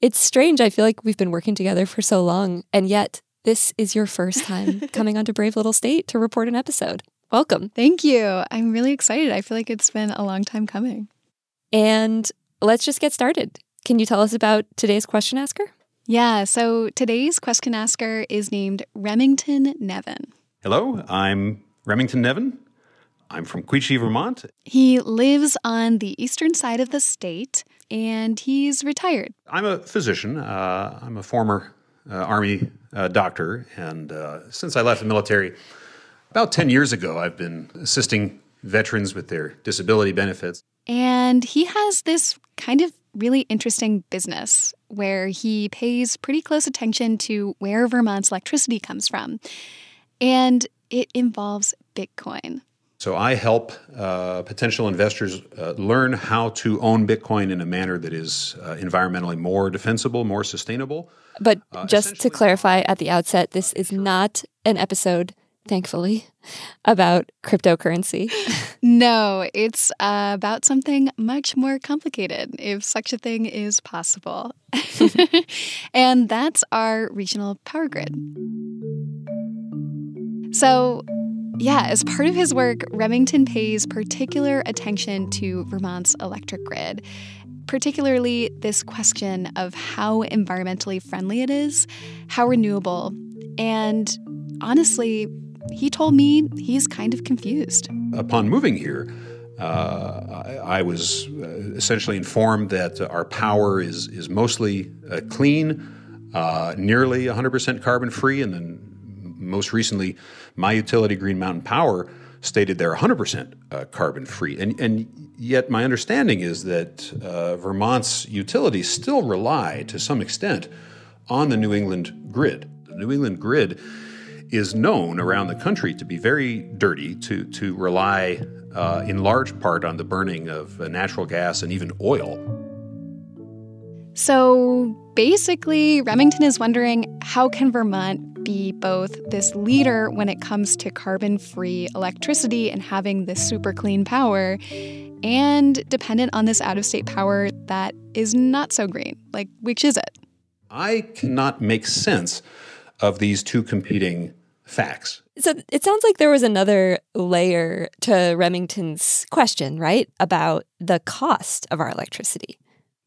it's strange. I feel like we've been working together for so long, and yet this is your first time coming onto Brave Little State to report an episode. Welcome. Thank you. I'm really excited. I feel like it's been a long time coming. And let's just get started. Can you tell us about today's question asker? Yeah, so today's question asker is named Remington Nevin. Hello, I'm Remington Nevin. I'm from Queechee, Vermont. He lives on the eastern side of the state, and he's retired. I'm a physician. I'm a former Army doctor, and since I left the military about 10 years ago, I've been assisting veterans with their disability benefits. And he has this kind of really interesting business where he pays pretty close attention to where Vermont's electricity comes from, and it involves Bitcoin. So I help potential investors learn how to own Bitcoin in a manner that is environmentally more defensible, more sustainable. But just to clarify at the outset, this is not an episode, thankfully, about cryptocurrency. No, it's about something much more complicated, if such a thing is possible. And that's our regional power grid. So, yeah, as part of his work, Remington pays particular attention to Vermont's electric grid, particularly this question of how environmentally friendly it is, how renewable, and honestly, he told me he's kind of confused. Upon moving here, I was essentially informed that our power is mostly clean, nearly 100% carbon-free, and then most recently, my utility, Green Mountain Power, stated they're 100% carbon-free. And yet my understanding is that Vermont's utilities still rely, to some extent, on the New England grid. The New England grid is known around the country to be very dirty, to rely in large part on the burning of natural gas and even oil. So basically, Remington is wondering, how can Vermont be both this leader when it comes to carbon-free electricity and having this super clean power, and dependent on this out-of-state power that is not so green? Like, which is it? I cannot make sense of these two competing facts. So it sounds like there was another layer to Remington's question, right? About the cost of our electricity.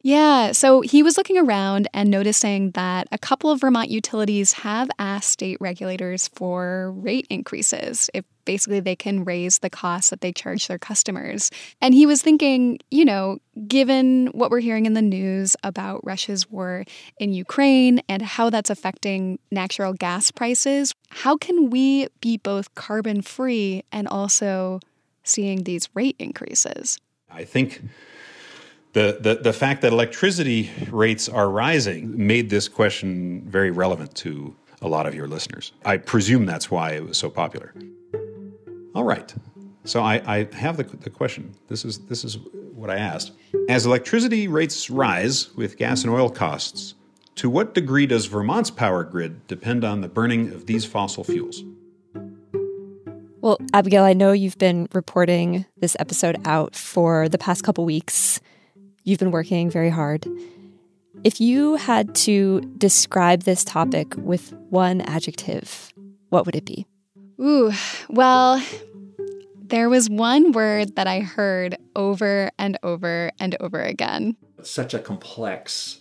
Yeah, so he was looking around and noticing that a couple of Vermont utilities have asked state regulators for rate increases, if basically they can raise the cost that they charge their customers. And he was thinking, you know, given what we're hearing in the news about Russia's war in Ukraine and how that's affecting natural gas prices, how can we be both carbon-free and also seeing these rate increases? I think The fact that electricity rates are rising made this question very relevant to a lot of your listeners. I presume that's why it was so popular. All right. So I have the question. This is what I asked. As electricity rates rise with gas and oil costs, to what degree does Vermont's power grid depend on the burning of these fossil fuels? Well, Abigail, I know you've been reporting this episode out for the past couple weeks. You've been working very hard. If you had to describe this topic with one adjective, what would it be? Ooh, well, there was one word that I heard over and over and over again. Such a complex,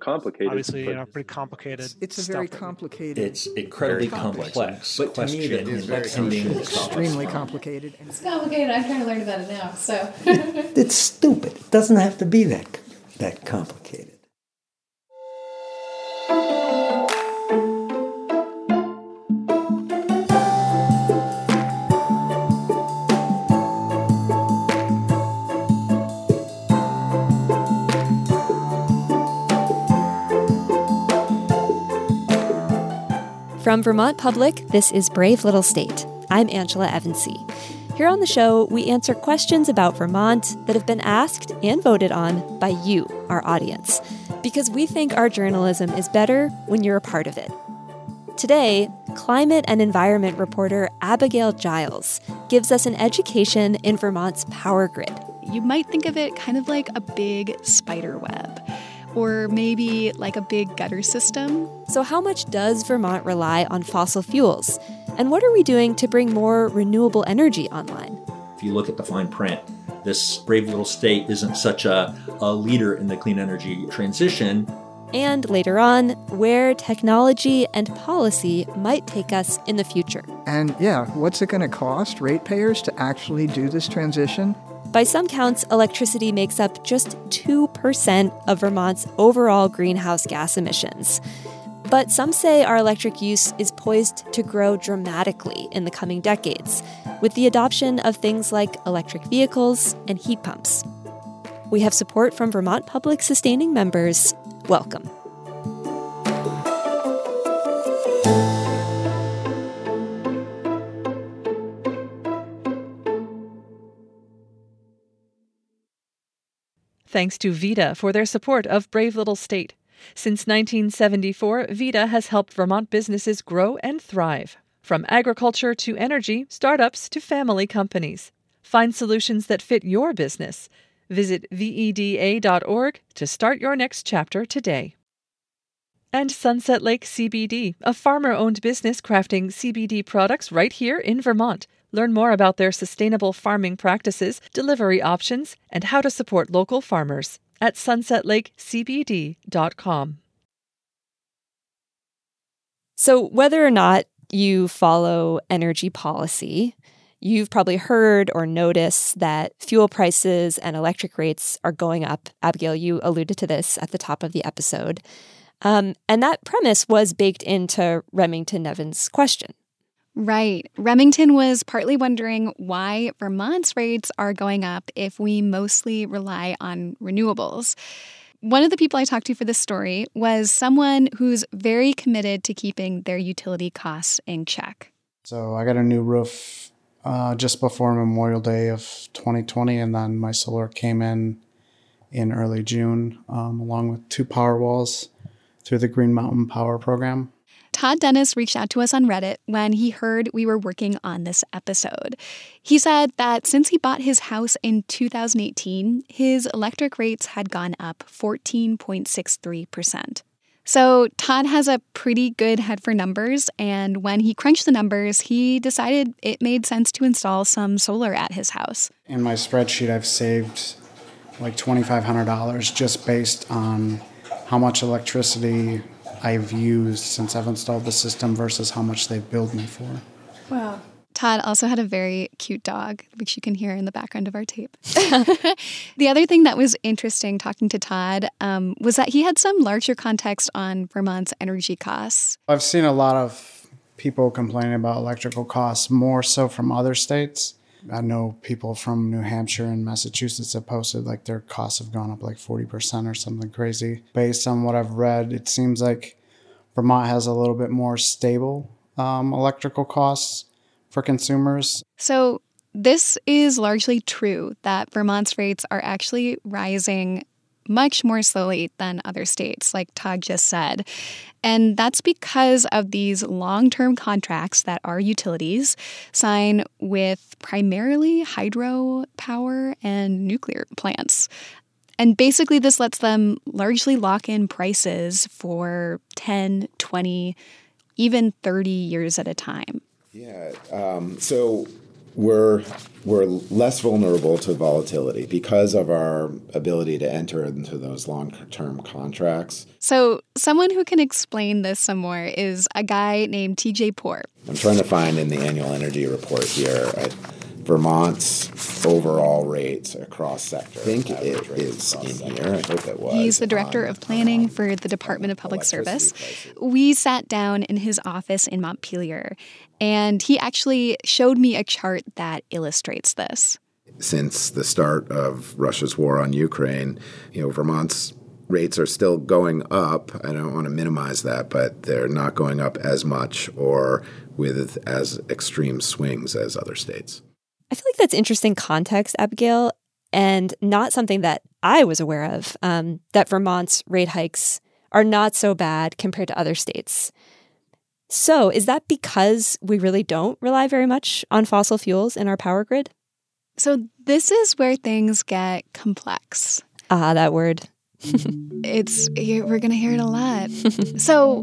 complicated. Obviously, pretty complicated. It's a very complicated. It's incredibly complex. But to me, that is very extremely complicated. It's complicated. I'm trying to learn about it now. So it's stupid. It doesn't have to be that complicated. From Vermont Public, this is Brave Little State. I'm Angela Evansy. Here on the show, we answer questions about Vermont that have been asked and voted on by you, our audience, because we think our journalism is better when you're a part of it. Today, climate and environment reporter Abigail Giles gives us an education in Vermont's power grid. You might think of it kind of like a big spider web, or maybe like a big gutter system. So how much does Vermont rely on fossil fuels? And what are we doing to bring more renewable energy online? If you look at the fine print, this brave little state isn't such a leader in the clean energy transition. And later on, where technology and policy might take us in the future. And yeah, what's it going to cost ratepayers to actually do this transition? By some counts, electricity makes up just 2% of Vermont's overall greenhouse gas emissions. But some say our electric use is poised to grow dramatically in the coming decades, with the adoption of things like electric vehicles and heat pumps. We have support from Vermont Public Sustaining members. Welcome. Thanks to VEDA for their support of Brave Little State. Since 1974, VEDA has helped Vermont businesses grow and thrive, from agriculture to energy, startups to family companies. Find solutions that fit your business. Visit veda.org to start your next chapter today. And Sunset Lake CBD, a farmer-owned business crafting CBD products right here in Vermont. Learn more about their sustainable farming practices, delivery options, and how to support local farmers at sunsetlakecbd.com. So whether or not you follow energy policy, you've probably heard or noticed that fuel prices and electric rates are going up. Abigail, you alluded to this at the top of the episode. And that premise was baked into Remington Nevin's question. Right. Remington was partly wondering why Vermont's rates are going up if we mostly rely on renewables. One of the people I talked to for this story was someone who's very committed to keeping their utility costs in check. So I got a new roof just before Memorial Day of 2020, and then my solar came in early June, along with two power walls through the Green Mountain Power program. Todd Dennis reached out to us on Reddit when he heard we were working on this episode. He said that since he bought his house in 2018, his electric rates had gone up 14.63%. So Todd has a pretty good head for numbers, and when he crunched the numbers, he decided it made sense to install some solar at his house. In my spreadsheet, I've saved like $2,500 just based on how much electricity I've used since I've installed the system versus how much they've billed me for. Wow. Todd also had a very cute dog, which you can hear in the background of our tape. The other thing that was interesting talking to Todd was that he had some larger context on Vermont's energy costs. I've seen a lot of people complaining about electrical costs, more so from other states. I know people from New Hampshire and Massachusetts have posted like their costs have gone up like 40% or something crazy. Based on what I've read, it seems like Vermont has a little bit more stable electrical costs for consumers. So this is largely true that Vermont's rates are actually rising much more slowly than other states, like Todd just said. And that's because of these long-term contracts that our utilities sign with primarily hydro power and nuclear plants. And basically this lets them largely lock in prices for 10, 20, even 30 years at a time. Yeah, so we're less vulnerable to volatility because of our ability to enter into those long-term contracts. So someone who can explain this some more is a guy named T.J. Poor. I'm trying to find in the annual energy report here Vermont's overall rates across sectors. I think it is in here. I hope it was. He's the director of planning for the Department of Public Service. We sat down in his office in Montpelier, and he actually showed me a chart that illustrates this. Since the start of Russia's war on Ukraine, Vermont's rates are still going up. I don't want to minimize that, but they're not going up as much or with as extreme swings as other states. I feel like that's interesting context, Abigail, and not something that I was aware of, that Vermont's rate hikes are not so bad compared to other states. So is that because we really don't rely very much on fossil fuels in our power grid? So this is where things get complex. Ah, that word. We're going to hear it a lot. So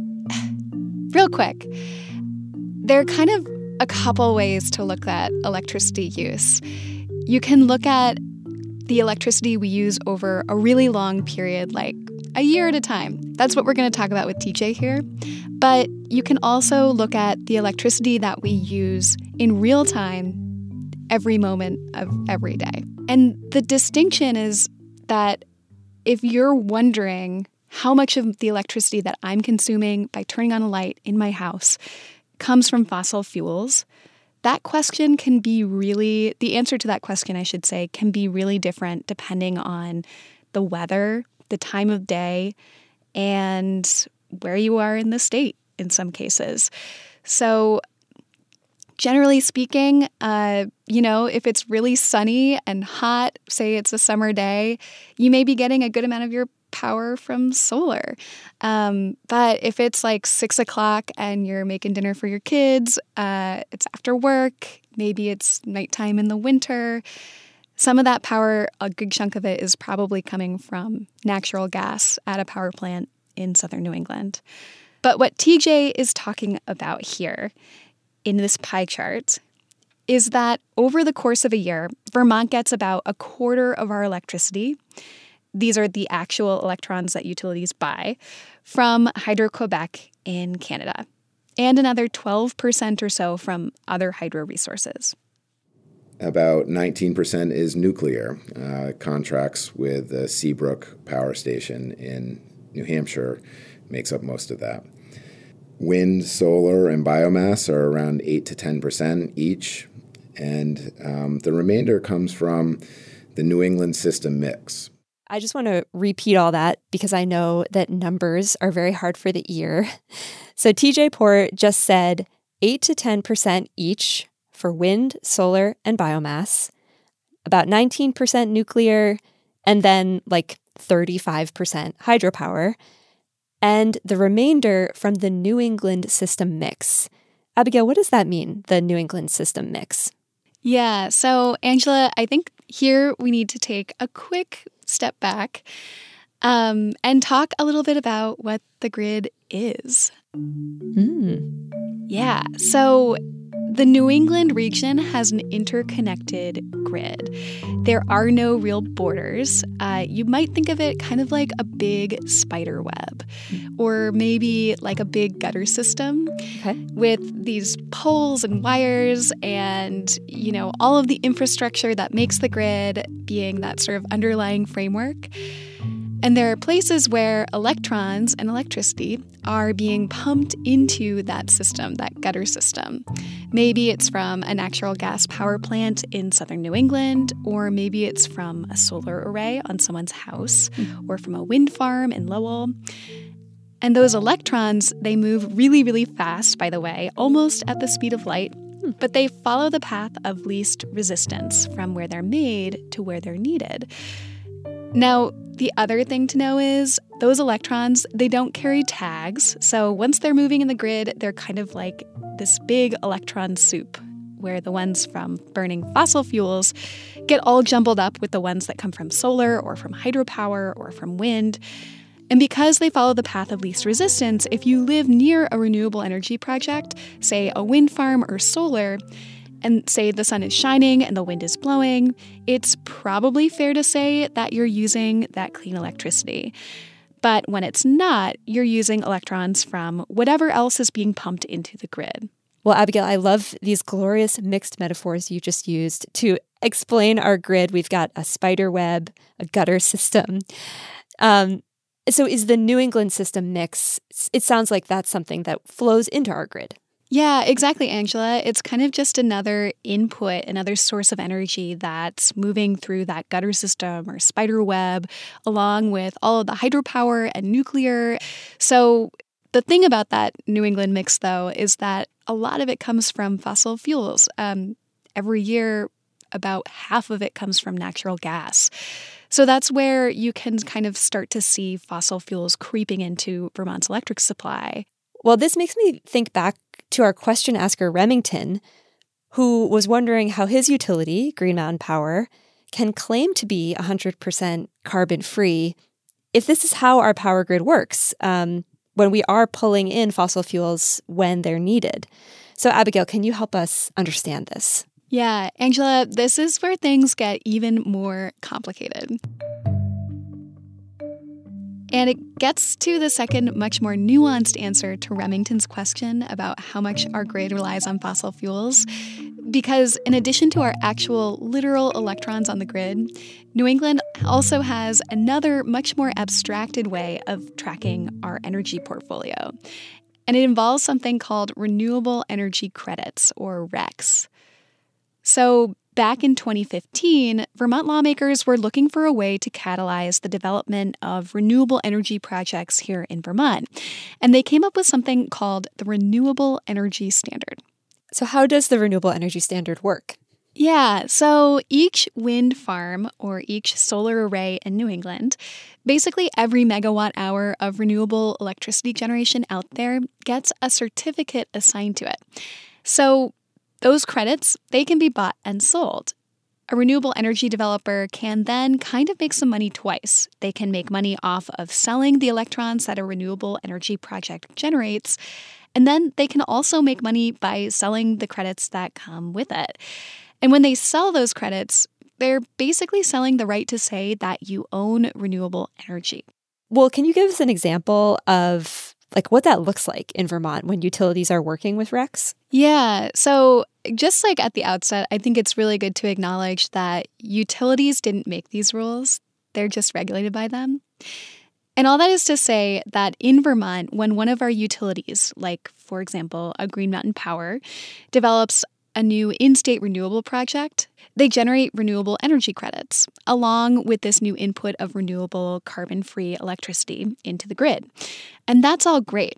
real quick, there are kind of a couple ways to look at electricity use. You can look at the electricity we use over a really long period, like a year at a time. That's what we're going to talk about with TJ here. But you can also look at the electricity that we use in real time every moment of every day. And the distinction is that if you're wondering how much of the electricity that I'm consuming by turning on a light in my house comes from fossil fuels, that question can be really, the answer to that question, I should say, can be really different depending on the weather, the time of day, and where you are in the state in some cases. So generally speaking, if it's really sunny and hot, say it's a summer day, you may be getting a good amount of your power from solar. But if it's like 6 o'clock and you're making dinner for your kids, it's after work, maybe it's nighttime in the winter, some of that power, a good chunk of it, is probably coming from natural gas at a power plant in southern New England. But what TJ is talking about here in this pie chart is that over the course of a year, Vermont gets about a quarter of our electricity. These are the actual electrons that utilities buy from Hydro-Quebec in Canada, and another 12% or so from other hydro resources. About 19% is nuclear. Contracts with the Seabrook Power Station in New Hampshire makes up most of that. Wind, solar, and biomass are around 8 to 10% each, and the remainder comes from the New England system mix. I just want to repeat all that because I know that numbers are very hard for the ear. So T.J. Poor just said 8 to 10% each for wind, solar, and biomass, about 19% nuclear, and then like 35% hydropower, and the remainder from the New England system mix. Abigail, what does that mean, the New England system mix? Yeah, so Angela, I think here we need to take a quick step back and talk a little bit about what the grid is. Yeah, so the New England region has an interconnected grid. There are no real borders. You might think of it kind of like a big spider web, or maybe like a big gutter system with these poles and wires and, you know, all of the infrastructure that makes the grid being that sort of underlying framework. And there are places where electrons and electricity are being pumped into that system, that gutter system. Maybe it's from a natural gas power plant in southern New England, or maybe it's from a solar array on someone's house, or from a wind farm in Lowell. And those electrons, they move really, really fast, by the way, almost at the speed of light, but they follow the path of least resistance from where they're made to where they're needed. Now, the other thing to know is those electrons, they don't carry tags. So once they're moving in the grid, they're kind of like this big electron soup where the ones from burning fossil fuels get all jumbled up with the ones that come from solar or from hydropower or from wind. And because they follow the path of least resistance, if you live near a renewable energy project, say a wind farm or solar, and say the sun is shining and the wind is blowing, it's probably fair to say that you're using that clean electricity. But when it's not, you're using electrons from whatever else is being pumped into the grid. Well, Abigail, I love these glorious mixed metaphors you just used to explain our grid. We've got a spider web, a gutter system. So is the New England system mix, it sounds like that's something that flows into our grid. Yeah, exactly, Angela. It's kind of just another input, another source of energy that's moving through that gutter system or spider web, along with all of the hydropower and nuclear. So the thing about that New England mix, though, is that a lot of it comes from fossil fuels. Every year, about half of it comes from natural gas. So that's where you can kind of start to see fossil fuels creeping into Vermont's electric supply. Well, this makes me think back to our question asker, Remington, who was wondering how his utility, Green Mountain Power, can claim to be 100% carbon-free if this is how our power grid works, when we are pulling in fossil fuels when they're needed. So, Abigail, can you help us understand this? Yeah, Angela, this is where things get even more complicated. And it gets to the second, much more nuanced answer to Remington's question about how much our grid relies on fossil fuels. Because in addition to our actual literal electrons on the grid, New England also has another much more abstracted way of tracking our energy portfolio. And it involves something called renewable energy credits, or RECs. So back in 2015, Vermont lawmakers were looking for a way to catalyze the development of renewable energy projects here in Vermont. And they came up with something called the Renewable Energy Standard. So how does the Renewable Energy Standard work? Yeah, so each wind farm or each solar array in New England, basically every megawatt hour of renewable electricity generation out there gets a certificate assigned to it. So those credits, they can be bought and sold. A renewable energy developer can then kind of make some money twice. They can make money off of selling the electrons that a renewable energy project generates, and then they can also make money by selling the credits that come with it. And when they sell those credits, they're basically selling the right to say that you own renewable energy. Well, can you give us an example of what that looks like in Vermont when utilities are working with RECs? Yeah. So just like at the outset, I think it's really good to acknowledge that utilities didn't make these rules. They're just regulated by them. And all that is to say that in Vermont, when one of our utilities, like, for example, a Green Mountain Power, develops a new in-state renewable project, they generate renewable energy credits, along with this new input of renewable carbon-free electricity into the grid. And that's all great.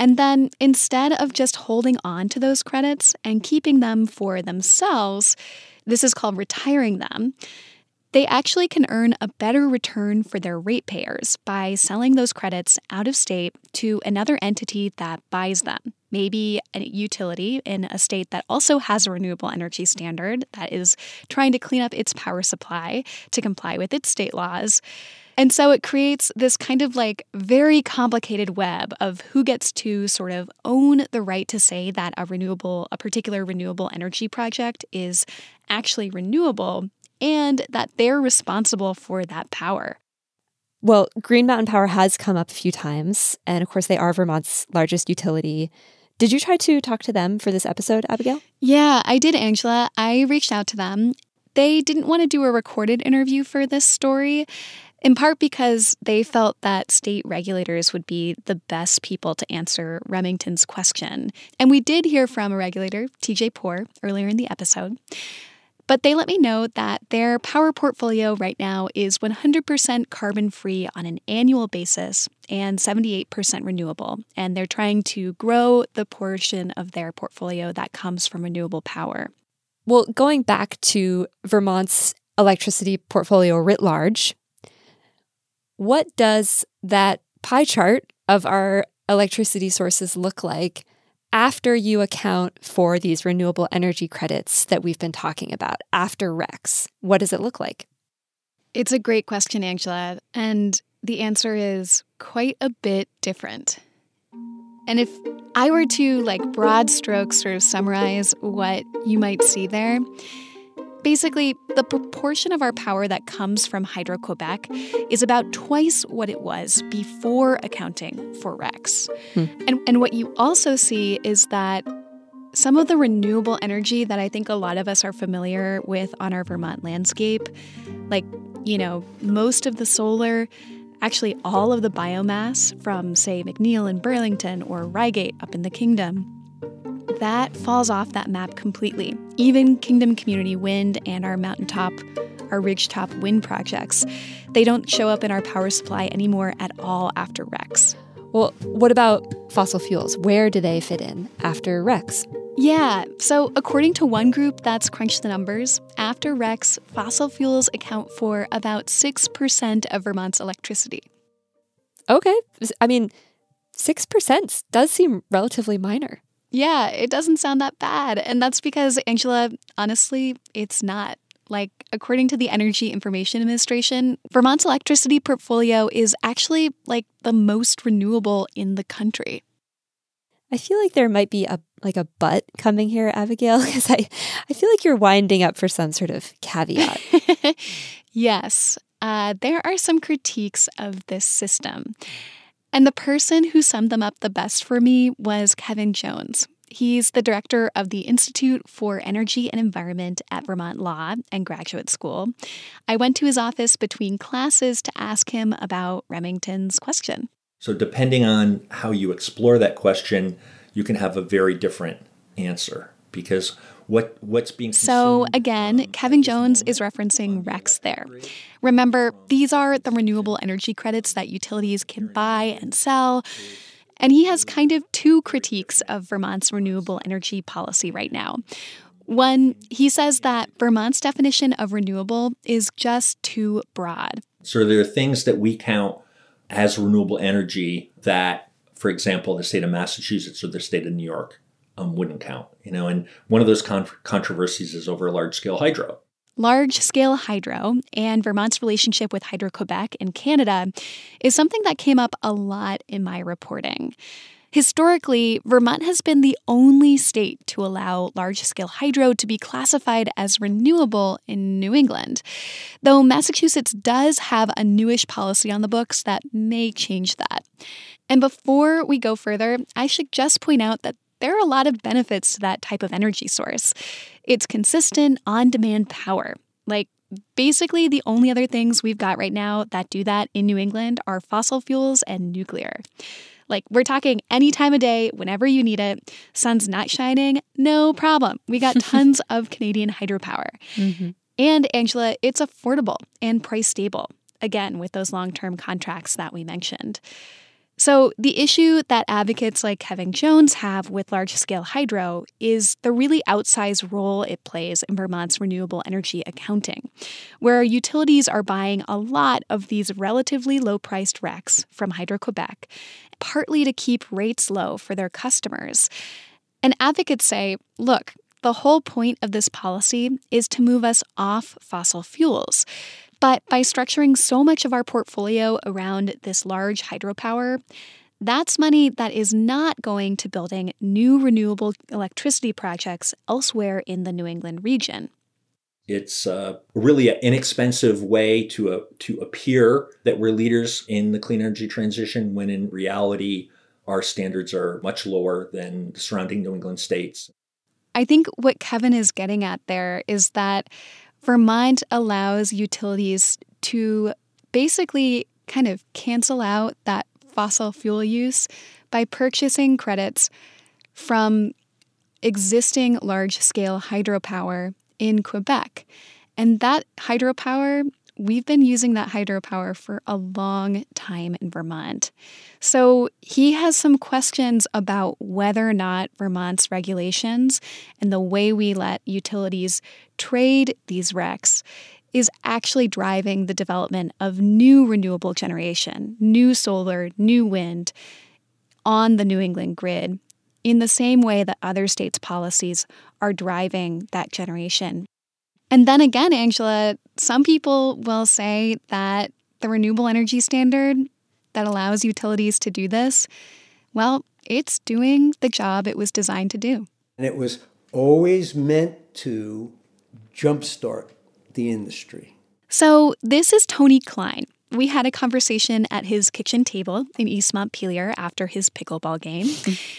And then instead of just holding on to those credits and keeping them for themselves, this is called retiring them, they actually can earn a better return for their ratepayers by selling those credits out of state to another entity that buys them. Maybe a utility in a state that also has a renewable energy standard that is trying to clean up its power supply to comply with its state laws. And so it creates this kind of very complicated web of who gets to sort of own the right to say that a particular renewable energy project is actually renewable and that they're responsible for that power. Well, Green Mountain Power has come up a few times, and of course they are Vermont's largest utility. Did you try to talk to them for this episode, Abigail? Yeah, I did, Angela. I reached out to them. They didn't want to do a recorded interview for this story, in part because they felt that state regulators would be the best people to answer Remington's question. And we did hear from a regulator, T.J. Poor, earlier in the episode. But they let me know that their power portfolio right now is 100% carbon-free on an annual basis and 78% renewable. And they're trying to grow the portion of their portfolio that comes from renewable power. Well, going back to Vermont's electricity portfolio writ large, what does that pie chart of our electricity sources look like after you account for these renewable energy credits that we've been talking about, after RECs? What does it look like? It's a great question, Angela. And the answer is quite a bit different. And if I were to, broad strokes sort of summarize what you might see there, basically, the proportion of our power that comes from Hydro-Quebec is about twice what it was before accounting for RECs. And what you also see is that some of the renewable energy that I think a lot of us are familiar with on our Vermont landscape, most of the solar, actually all of the biomass from, say, McNeil in Burlington or Ryegate up in the Kingdom, that falls off that map completely. Even Kingdom Community Wind and our mountaintop, our ridgetop wind projects, they don't show up in our power supply anymore at all after RECs. Well, what about fossil fuels? Where do they fit in after RECs? Yeah, so according to one group that's crunched the numbers, after RECs, fossil fuels account for about 6% of Vermont's electricity. Okay, I mean, 6% does seem relatively minor. Yeah, it doesn't sound that bad. And that's because, Angela, honestly, it's not. Like, according to the Energy Information Administration, Vermont's electricity portfolio is actually, like, the most renewable in the country. I feel like there might be a but coming here, Abigail, because I feel like you're winding up for some sort of caveat. Yes, there are some critiques of this system. And the person who summed them up the best for me was Kevin Jones. He's the director of the Institute for Energy and Environment at Vermont Law and Graduate School. I went to his office between classes to ask him about Remington's question. So depending on how you explore that question, you can have a very different answer because what's being consumed... So again, Kevin Jones is referencing RECs there. Remember, these are the renewable energy credits that utilities can buy and sell. And he has kind of two critiques of Vermont's renewable energy policy right now. One, he says that Vermont's definition of renewable is just too broad. So there are things that we count as renewable energy that, for example, the state of Massachusetts or the state of New York wouldn't count. You know, and one of those controversies is over large-scale hydro. Large-scale hydro and Vermont's relationship with Hydro-Quebec in Canada is something that came up a lot in my reporting. Historically, Vermont has been the only state to allow large-scale hydro to be classified as renewable in New England, though Massachusetts does have a newish policy on the books that may change that. And before we go further, I should just point out that there are a lot of benefits to that type of energy source. It's consistent, on-demand power. Like, basically the only other things we've got right now that do that in New England are fossil fuels and nuclear. Like, we're talking any time of day, whenever you need it. Sun's not shining, no problem. We got tons of Canadian hydropower. Mm-hmm. And, Angela, it's affordable and price stable, again, with those long-term contracts that we mentioned. So the issue that advocates like Kevin Jones have with large-scale hydro is the really outsized role it plays in Vermont's renewable energy accounting, where utilities are buying a lot of these relatively low-priced RECs from Hydro-Quebec, partly to keep rates low for their customers. And advocates say, look, the whole point of this policy is to move us off fossil fuels. But by structuring so much of our portfolio around this large hydropower, that's money that is not going to building new renewable electricity projects elsewhere in the New England region. It's really an inexpensive way to appear that we're leaders in the clean energy transition when in reality our standards are much lower than the surrounding New England states. I think what Kevin is getting at there is that Vermont allows utilities to basically kind of cancel out that fossil fuel use by purchasing credits from existing large-scale hydropower in Quebec. And that hydropower, we've been using that hydropower for a long time in Vermont. So he has some questions about whether or not Vermont's regulations and the way we let utilities trade these RECs is actually driving the development of new renewable generation, new solar, new wind on the New England grid in the same way that other states' policies are driving that generation. And then again, Angela, some people will say that the renewable energy standard that allows utilities to do this, well, it's doing the job it was designed to do. And it was always meant to jumpstart the industry. So this is Tony Klein. We had a conversation at his kitchen table in East Montpelier after his pickleball game.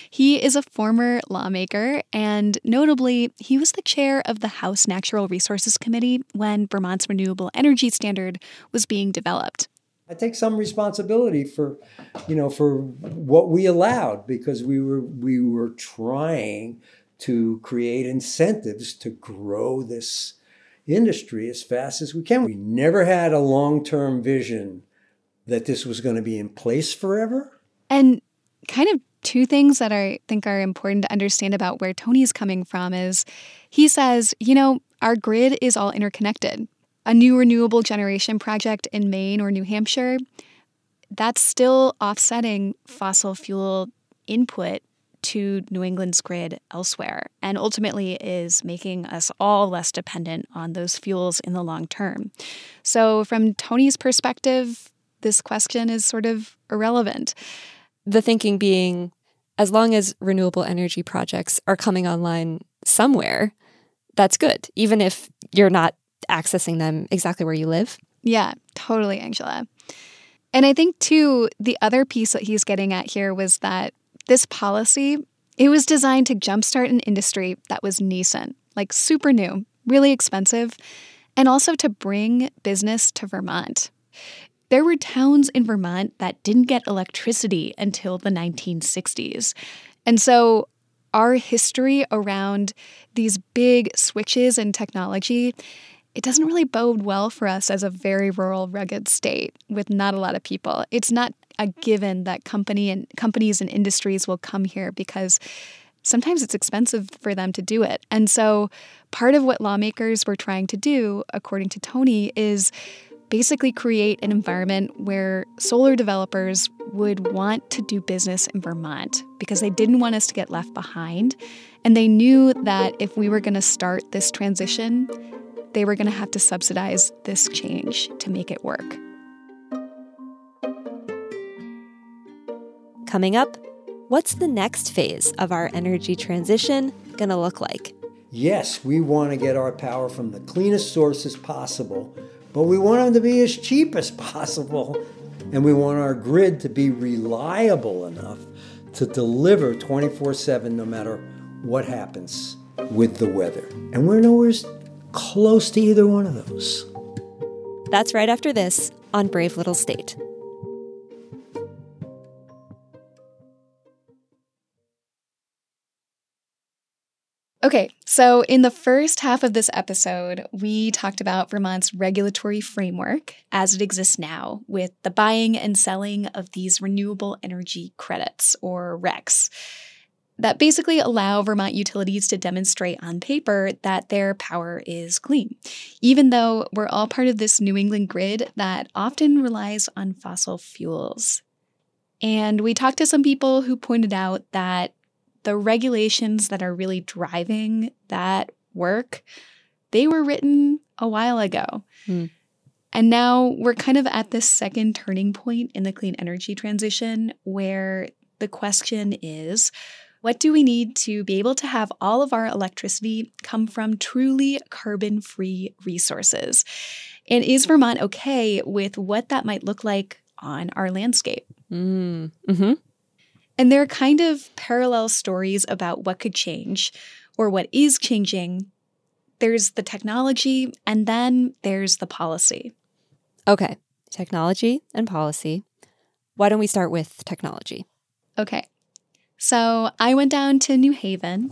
He is a former lawmaker, and notably, he was the chair of the House Natural Resources Committee when Vermont's renewable energy standard was being developed. I take some responsibility for what we allowed because we were trying to create incentives to grow this industry as fast as we can. We never had a long-term vision that this was going to be in place forever. And kind of two things that I think are important to understand about where Tony's coming from is he says, you know, our grid is all interconnected. A new renewable generation project in Maine or New Hampshire, that's still offsetting fossil fuel input to New England's grid elsewhere, and ultimately is making us all less dependent on those fuels in the long term. So from Tony's perspective, this question is sort of irrelevant. The thinking being, as long as renewable energy projects are coming online somewhere, that's good, even if you're not accessing them exactly where you live. Yeah, totally, Angela. And I think, too, the other piece that he's getting at here was that this policy, it was designed to jumpstart an industry that was nascent, like super new, really expensive, and also to bring business to Vermont. There were towns in Vermont that didn't get electricity until the 1960s. And so our history around these big switches in technology, it doesn't really bode well for us as a very rural, rugged state with not a lot of people. It's not a given that companies and industries will come here because sometimes it's expensive for them to do it. And so part of what lawmakers were trying to do, according to Tony, is basically create an environment where solar developers would want to do business in Vermont because they didn't want us to get left behind. And they knew that if we were going to start this transition, they were going to have to subsidize this change to make it work. Coming up, what's the next phase of our energy transition going to look like? Yes, we want to get our power from the cleanest sources possible, but we want them to be as cheap as possible. And we want our grid to be reliable enough to deliver 24/7 no matter what happens with the weather. And we're nowhere close to either one of those. That's right after this on Brave Little State. Okay, so in the first half of this episode, we talked about Vermont's regulatory framework as it exists now with the buying and selling of these renewable energy credits, or RECs, that basically allow Vermont utilities to demonstrate on paper that their power is clean, even though we're all part of this New England grid that often relies on fossil fuels. And we talked to some people who pointed out that the regulations that are really driving that work, they were written a while ago. Mm. And now we're kind of at this second turning point in the clean energy transition where the question is, what do we need to be able to have all of our electricity come from truly carbon-free resources? And is Vermont okay with what that might look like on our landscape? Mm. Mm-hmm. And there are kind of parallel stories about what could change or what is changing. There's the technology and then there's the policy. Okay, technology and policy. Why don't we start with technology? Okay, so I went down to New Haven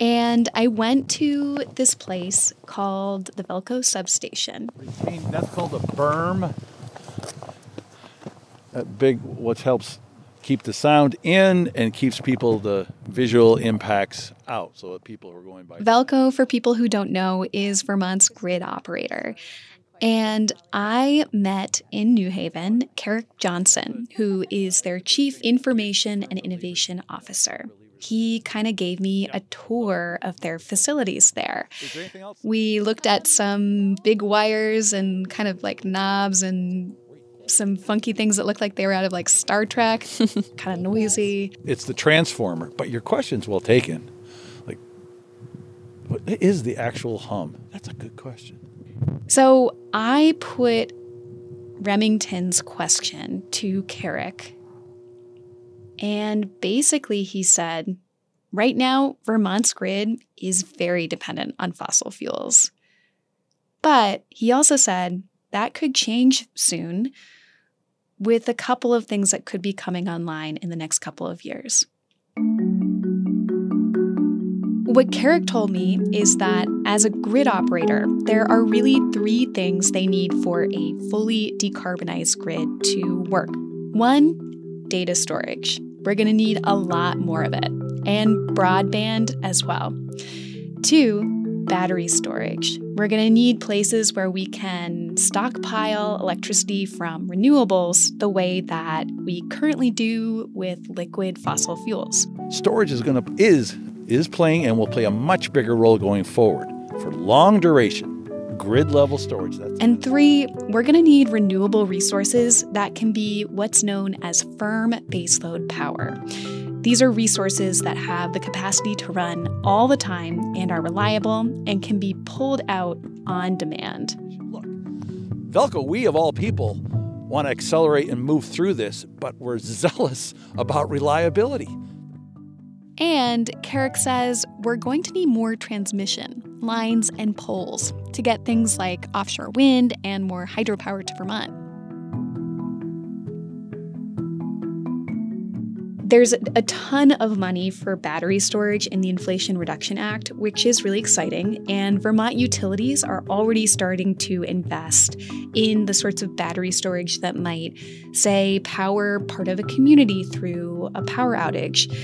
and I went to this place called the Velco substation. That's called a berm. That big, what helps keep the sound in and keeps people, the visual impacts out so that people who are going by. Velco, for people who don't know, is Vermont's grid operator. And I met in New Haven, Kerrick Johnson, who is their Chief Information and Innovation Officer. He kind of gave me a tour of their facilities there. We looked at some big wires and kind of like knobs and some funky things that looked like they were out of like Star Trek, kind of noisy. It's the transformer, but your question's well taken. Like, what is the actual hum? That's a good question. So I put Remington's question to Kerrick, and basically he said, right now, Vermont's grid is very dependent on fossil fuels. But he also said that could change soon with a couple of things that could be coming online in the next couple of years. What Kerrick told me is that as a grid operator, there are really three things they need for a fully decarbonized grid to work. One, data storage. We're going to need a lot more of it, and broadband as well. Two, battery storage. We're going to need places where we can stockpile electricity from renewables the way that we currently do with liquid fossil fuels. Storage is playing and will play a much bigger role going forward for long duration grid-level storage. And three, we're going to need renewable resources that can be what's known as firm baseload power. These are resources that have the capacity to run all the time and are reliable and can be pulled out on demand. Look, Velco, we of all people want to accelerate and move through this, but we're zealous about reliability. And Kerrick says we're going to need more transmission, lines, and poles to get things like offshore wind and more hydropower to Vermont. There's a ton of money for battery storage in the Inflation Reduction Act, which is really exciting, and Vermont utilities are already starting to invest in the sorts of battery storage that might, say, power part of a community through a power outage.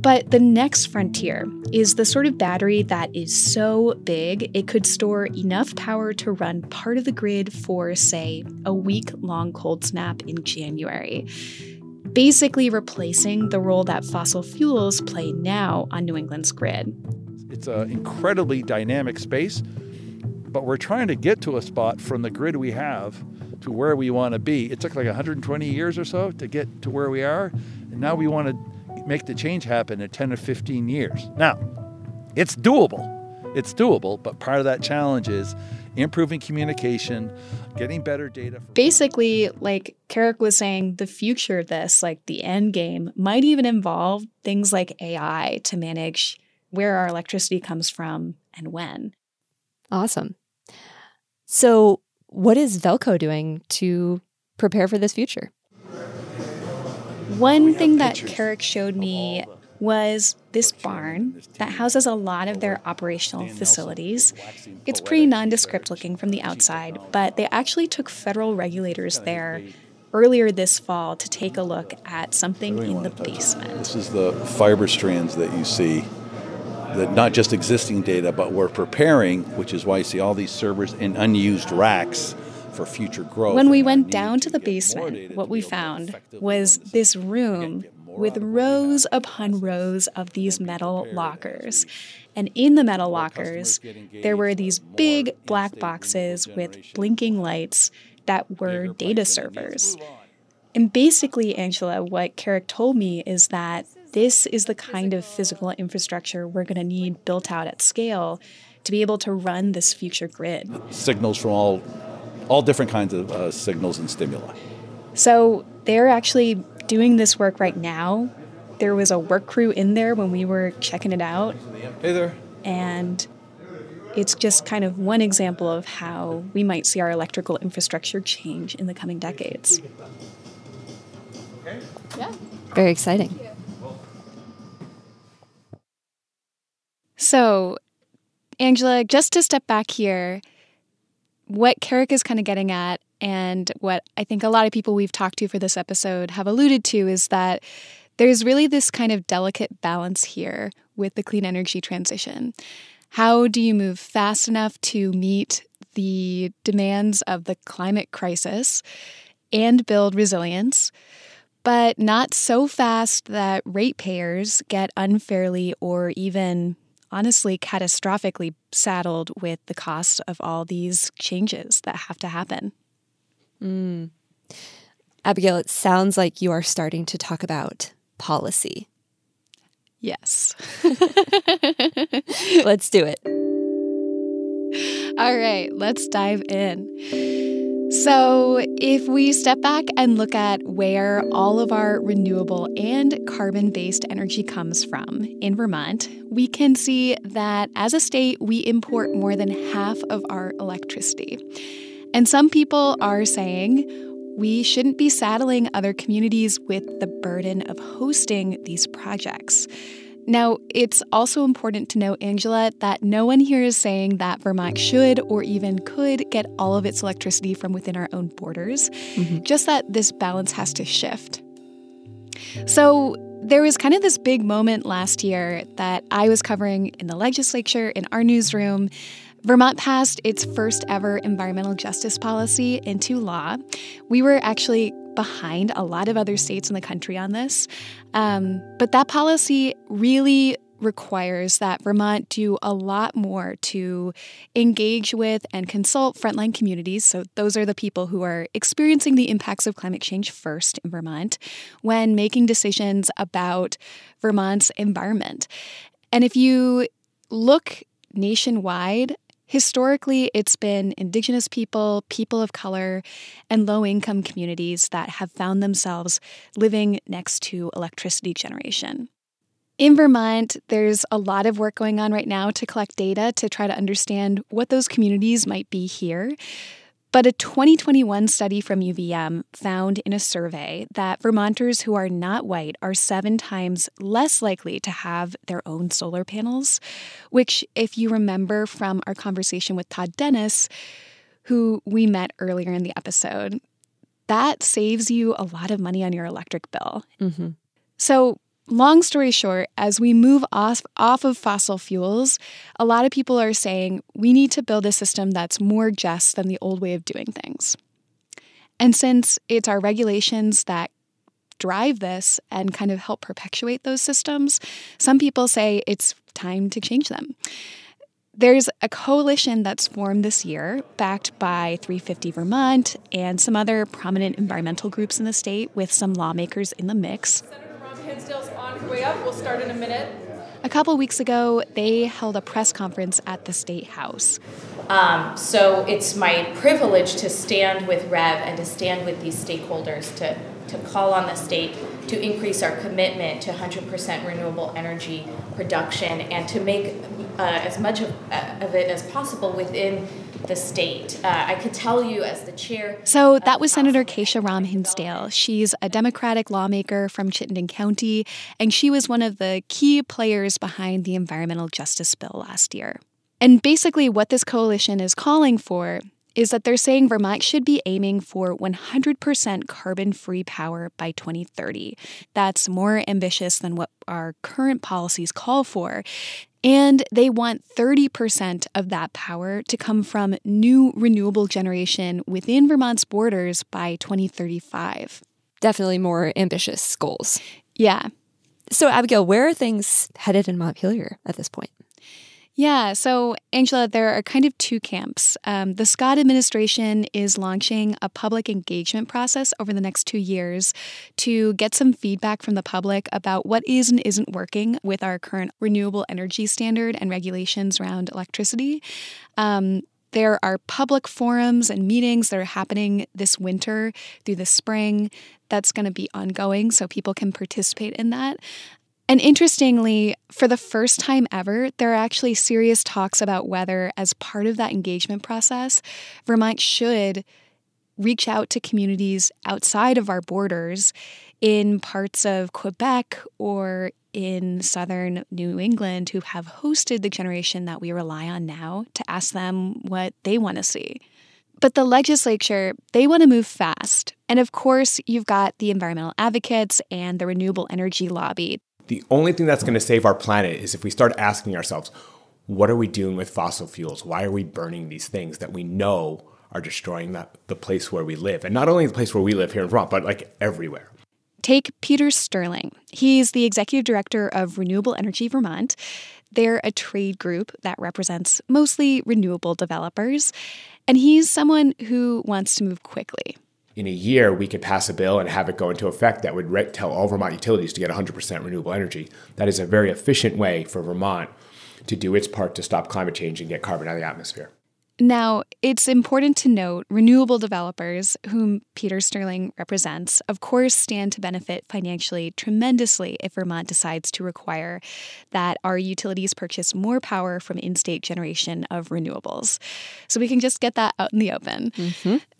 But the next frontier is the sort of battery that is so big it could store enough power to run part of the grid for, say, a week-long cold snap in January. Basically replacing the role that fossil fuels play now on New England's grid. It's an incredibly dynamic space, but we're trying to get to a spot from the grid we have to where we want to be. It took like 120 years or so to get to where we are, and now we want to make the change happen in 10 or 15 years. Now, it's doable. It's doable, but part of that challenge is improving communication, getting better data. Basically, like Kerrick was saying, the future of this, like the end game, might even involve things like AI to manage where our electricity comes from and when. Awesome. So what is Velco doing to prepare for this future? One thing that Kerrick showed me was this barn that houses a lot of their operational facilities. It's pretty nondescript looking from the outside, but they actually took federal regulators there earlier this fall to take a look at something in the basement. This is the fiber strands that you see, that not just existing data, but we're preparing, which is why you see all these servers and unused racks for future growth. When we went down to the basement, what we found was this room with rows upon rows of these metal lockers. And in the metal lockers, there were these big black boxes with blinking lights that were data servers. And basically, Angela, what Kerrick told me is that this is the kind of physical infrastructure we're going to need built out at scale to be able to run this future grid. Signals from all different kinds of signals and stimuli. So they're actually doing this work right now. There was a work crew in there when we were checking it out. Hey there. And it's just kind of one example of how we might see our electrical infrastructure change in the coming decades. Okay. Yeah. Very exciting. So, Angela, just to step back here, what Kerrick is kind of getting at, and what I think a lot of people we've talked to for this episode have alluded to, is that there's really this kind of delicate balance here with the clean energy transition. How do you move fast enough to meet the demands of the climate crisis and build resilience, but not so fast that ratepayers get unfairly or even honestly catastrophically saddled with the cost of all these changes that have to happen? Abigail, it sounds like you are starting to talk about policy. Yes. Let's do it. All right, let's dive in. So if we step back and look at where all of our renewable and carbon-based energy comes from in Vermont, we can see that as a state, we import more than half of our electricity. And some people are saying we shouldn't be saddling other communities with the burden of hosting these projects. Now, it's also important to know, Angela, that no one here is saying that Vermont should or even could get all of its electricity from within our own borders, just that this balance has to shift. So there was kind of this big moment last year that I was covering in the legislature, in our newsroom. Vermont passed its first ever environmental justice policy into law. We were actually behind a lot of other states in the country on this. But that policy really requires that Vermont do a lot more to engage with and consult frontline communities. So those are the people who are experiencing the impacts of climate change first in Vermont when making decisions about Vermont's environment. And if you look nationwide, historically, it's been Indigenous people, people of color, and low-income communities that have found themselves living next to electricity generation. In Vermont, there's a lot of work going on right now to collect data to try to understand what those communities might be here. But a 2021 study from UVM found in a survey that Vermonters who are not white are 7 times less likely to have their own solar panels, which, if you remember from our conversation with Todd Dennis, who we met earlier in the episode, that saves you a lot of money on your electric bill. So long story short, as we move off of fossil fuels, a lot of people are saying we need to build a system that's more just than the old way of doing things. And since it's our regulations that drive this and kind of help perpetuate those systems, some people say it's time to change them. There's a coalition that's formed this year, backed by 350 Vermont and some other prominent environmental groups in the state with some lawmakers in the mix. Hinsdale's on her way up. We'll start in a minute. A couple weeks ago, they held a press conference at the State House. So it's my privilege to stand with REV and to stand with these stakeholders to call on the state to increase our commitment to 100% renewable energy production and to make as much of it as possible within the state. I could tell you as the chair. So that was Senator Kesha Ram Hinsdale. She's a Democratic lawmaker from Chittenden County, and she was one of the key players behind the environmental justice bill last year. And basically what this coalition is calling for is that they're saying Vermont should be aiming for 100% carbon-free power by 2030. That's more ambitious than what our current policies call for. And they want 30% of that power to come from new renewable generation within Vermont's borders by 2035. Definitely more ambitious goals. Yeah. So, Abigail, where are things headed in Montpelier at this point? Yeah. So, Angela, there are kind of two camps. The Scott administration is launching a public engagement process over the next 2 years to get some feedback from the public about what is and isn't working with our current renewable energy standard and regulations around electricity. There are public forums and meetings that are happening this winter through the spring. That's going to be ongoing, so people can participate in that. And interestingly, for the first time ever, there are actually serious talks about whether, as part of that engagement process, Vermont should reach out to communities outside of our borders in parts of Quebec or in southern New England who have hosted the generation that we rely on now to ask them what they want to see. But the legislature, they want to move fast. And of course, you've got the environmental advocates and the renewable energy lobby. The only thing that's going to save our planet is if we start asking ourselves, what are we doing with fossil fuels? Why are we burning these things that we know are destroying the place where we live? And not only the place where we live here in Vermont, but like everywhere. Take Peter Sterling. He's the executive director of Renewable Energy Vermont. They're a trade group that represents mostly renewable developers. And he's someone who wants to move quickly. In a year, we could pass a bill and have it go into effect that would tell all Vermont utilities to get 100% renewable energy. That is a very efficient way for Vermont to do its part to stop climate change and get carbon out of the atmosphere. Now, it's important to note renewable developers, whom Peter Sterling represents, of course, stand to benefit financially tremendously if Vermont decides to require that our utilities purchase more power from in-state generation of renewables. So we can just get that out in the open.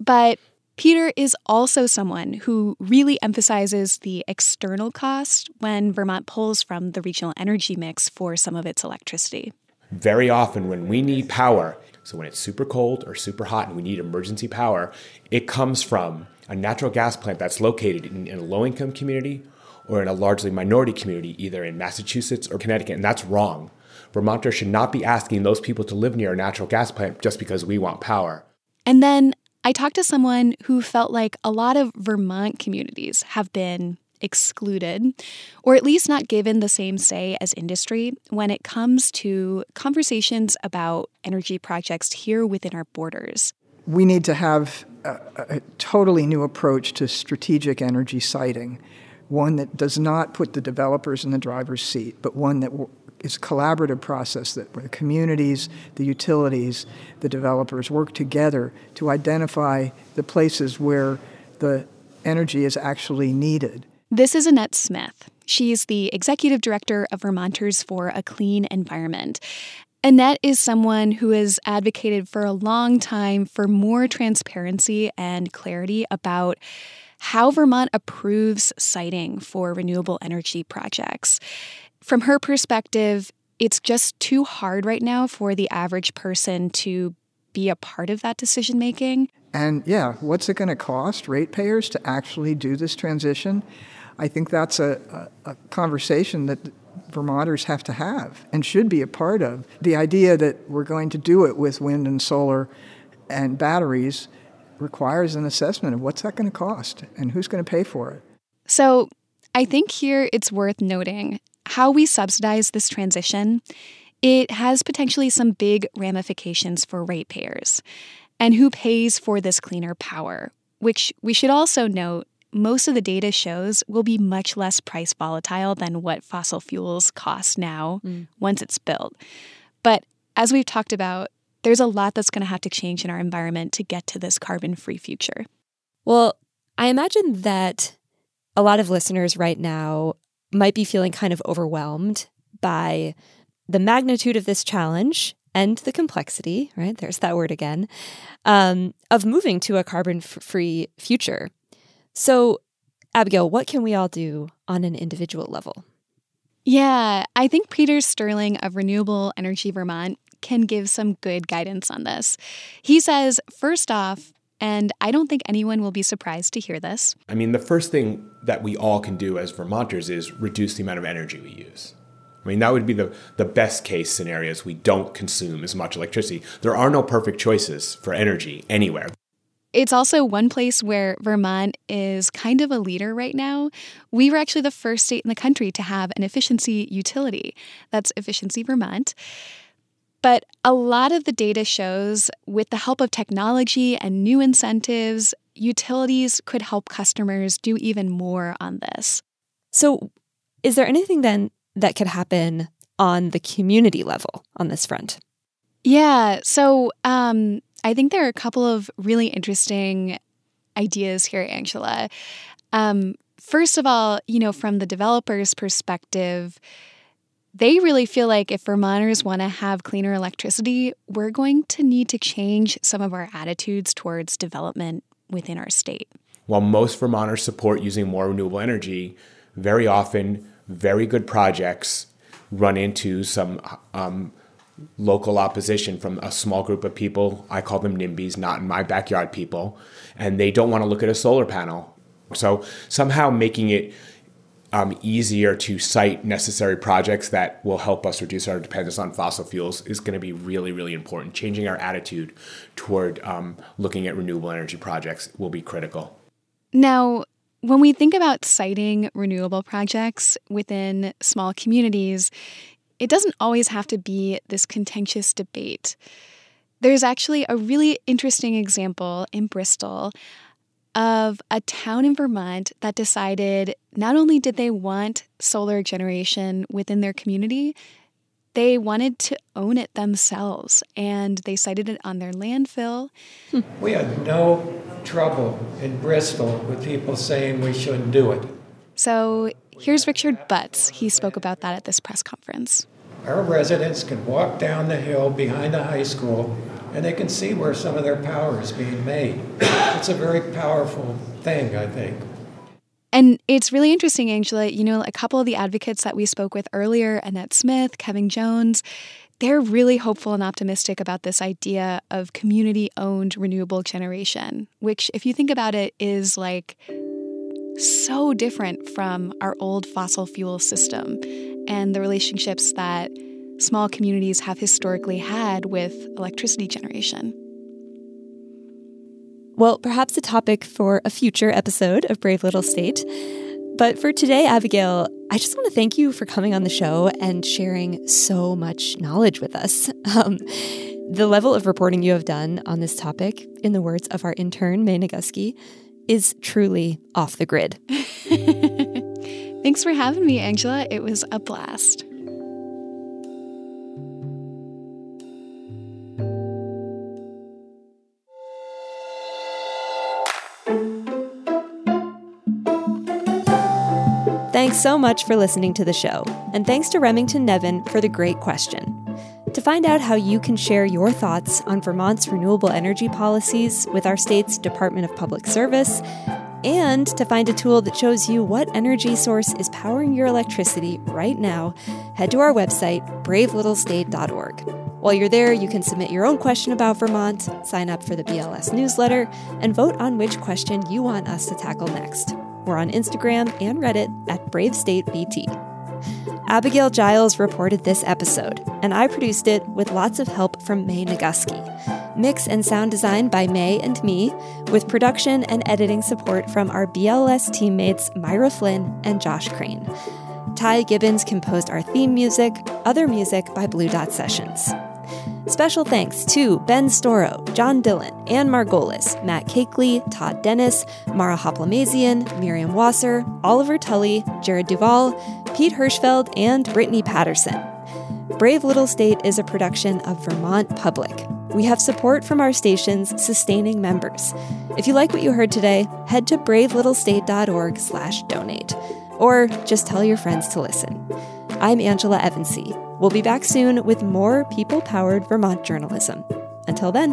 But Peter is also someone who really emphasizes the external cost when Vermont pulls from the regional energy mix for some of its electricity. Very often when we need power, so when it's super cold or super hot and we need emergency power, it comes from a natural gas plant that's located in a low-income community or in a largely minority community, either in Massachusetts or Connecticut, and that's wrong. Vermonters should not be asking those people to live near a natural gas plant just because we want power. And then I talked to someone who felt like a lot of Vermont communities have been excluded, or at least not given the same say as industry when it comes to conversations about energy projects here within our borders. We need to have a totally new approach to strategic energy siting, one that does not put the developers in the driver's seat, but one that is a collaborative process where the communities, the utilities, the developers work together to identify the places where the energy is actually needed. This is Annette Smith. She's the executive director of Vermonters for a Clean Environment. Annette is someone who has advocated for a long time for more transparency and clarity about how Vermont approves siting for renewable energy projects. From her perspective, it's just too hard right now for the average person to be a part of that decision-making. And yeah, what's it going to cost ratepayers to actually do this transition? I think that's a conversation that Vermonters have to have and should be a part of. The idea that we're going to do it with wind and solar and batteries requires an assessment of what's that going to cost and who's going to pay for it. So I think here it's worth noting how we subsidize this transition. It has potentially some big ramifications for ratepayers. And who pays for this cleaner power, which we should also note most of the data shows will be much less price volatile than what fossil fuels cost now once it's built. But as we've talked about, there's a lot that's going to have to change in our environment to get to this carbon-free future. Well, I imagine that a lot of listeners right now might be feeling kind of overwhelmed by the magnitude of this challenge and the complexity, right? There's that word again, of moving to a carbon-free future. So, Abigail, what can we all do on an individual level? Yeah, I think Peter Sterling of Renewable Energy Vermont can give some good guidance on this. He says, first off, and I don't think anyone will be surprised to hear this. I mean, the first thing that we all can do as Vermonters is reduce the amount of energy we use. I mean, that would be the best case scenario is we don't consume as much electricity. There are no perfect choices for energy anywhere. It's also one place where Vermont is kind of a leader right now. We were actually the first state in the country to have an efficiency utility. That's Efficiency Vermont. But a lot of the data shows with the help of technology and new incentives, utilities could help customers do even more on this. So is there anything then that could happen on the community level on this front? Yeah, so I think there are a couple of really interesting ideas here, Angela. First of all, you know, from the developer's perspective, they really feel like if Vermonters want to have cleaner electricity, we're going to need to change some of our attitudes towards development within our state. While most Vermonters support using more renewable energy, very often very good projects run into some local opposition from a small group of people. I call them NIMBYs, not in my backyard people. And they don't want to look at a solar panel. So somehow making it easier to cite necessary projects that will help us reduce our dependence on fossil fuels is going to be really, really important. Changing our attitude toward looking at renewable energy projects will be critical. Now, when we think about citing renewable projects within small communities, it doesn't always have to be this contentious debate. There's actually a really interesting example in Bristol of a town in Vermont that decided not only did they want solar generation within their community, they wanted to own it themselves, and they sited it on their landfill. We had no trouble in Bristol with people saying we shouldn't do it. So here's Richard Butts. He spoke about that at this press conference. Our residents can walk down the hill behind the high school, and they can see where some of their power is being made. it's a very powerful thing, I think. And it's really interesting, Angela, you know, a couple of the advocates that we spoke with earlier, Annette Smith, Kevin Jones, they're really hopeful and optimistic about this idea of community-owned renewable generation, which, if you think about it, is like so different from our old fossil fuel system and the relationships that small communities have historically had with electricity generation. Well, perhaps a topic for a future episode of Brave Little State. But for today, Abigail, I just want to thank you for coming on the show and sharing so much knowledge with us. The level of reporting you have done on this topic, in the words of our intern, May Naguski, is truly off the grid. Thanks for having me, Angela. It was a blast. Thanks so much for listening to the show, and thanks to Remington Nevin for the great question. To find out how you can share your thoughts on Vermont's renewable energy policies with our state's Department of Public Service, and to find a tool that shows you what energy source is powering your electricity right now, head to our website, bravelittlestate.org. While you're there, you can submit your own question about Vermont, sign up for the BLS newsletter, and vote on which question you want us to tackle next. We're on Instagram and Reddit at BraveStateVT. Abigail Giles reported this episode, and I produced it with lots of help from May Naguski. Mix and sound design by May and me, with production and editing support from our BLS teammates Myra Flynn and Josh Crane. Ty Gibbons composed our theme music, other music by Blue Dot Sessions. Special thanks to Ben Storrow, John Dillon, Ann Margolis, Matt Cakeley, Todd Dennis, Mara Hoplamazian, Miriam Wasser, Oliver Tully, Jared Duvall, Pete Hirschfeld, and Brittany Patterson. Brave Little State is a production of Vermont Public. We have support from our station's sustaining members. If you like what you heard today, head to bravelittlestate.org/donate, or just tell your friends to listen. I'm Angela Evansy. We'll be back soon with more people-powered Vermont journalism. Until then.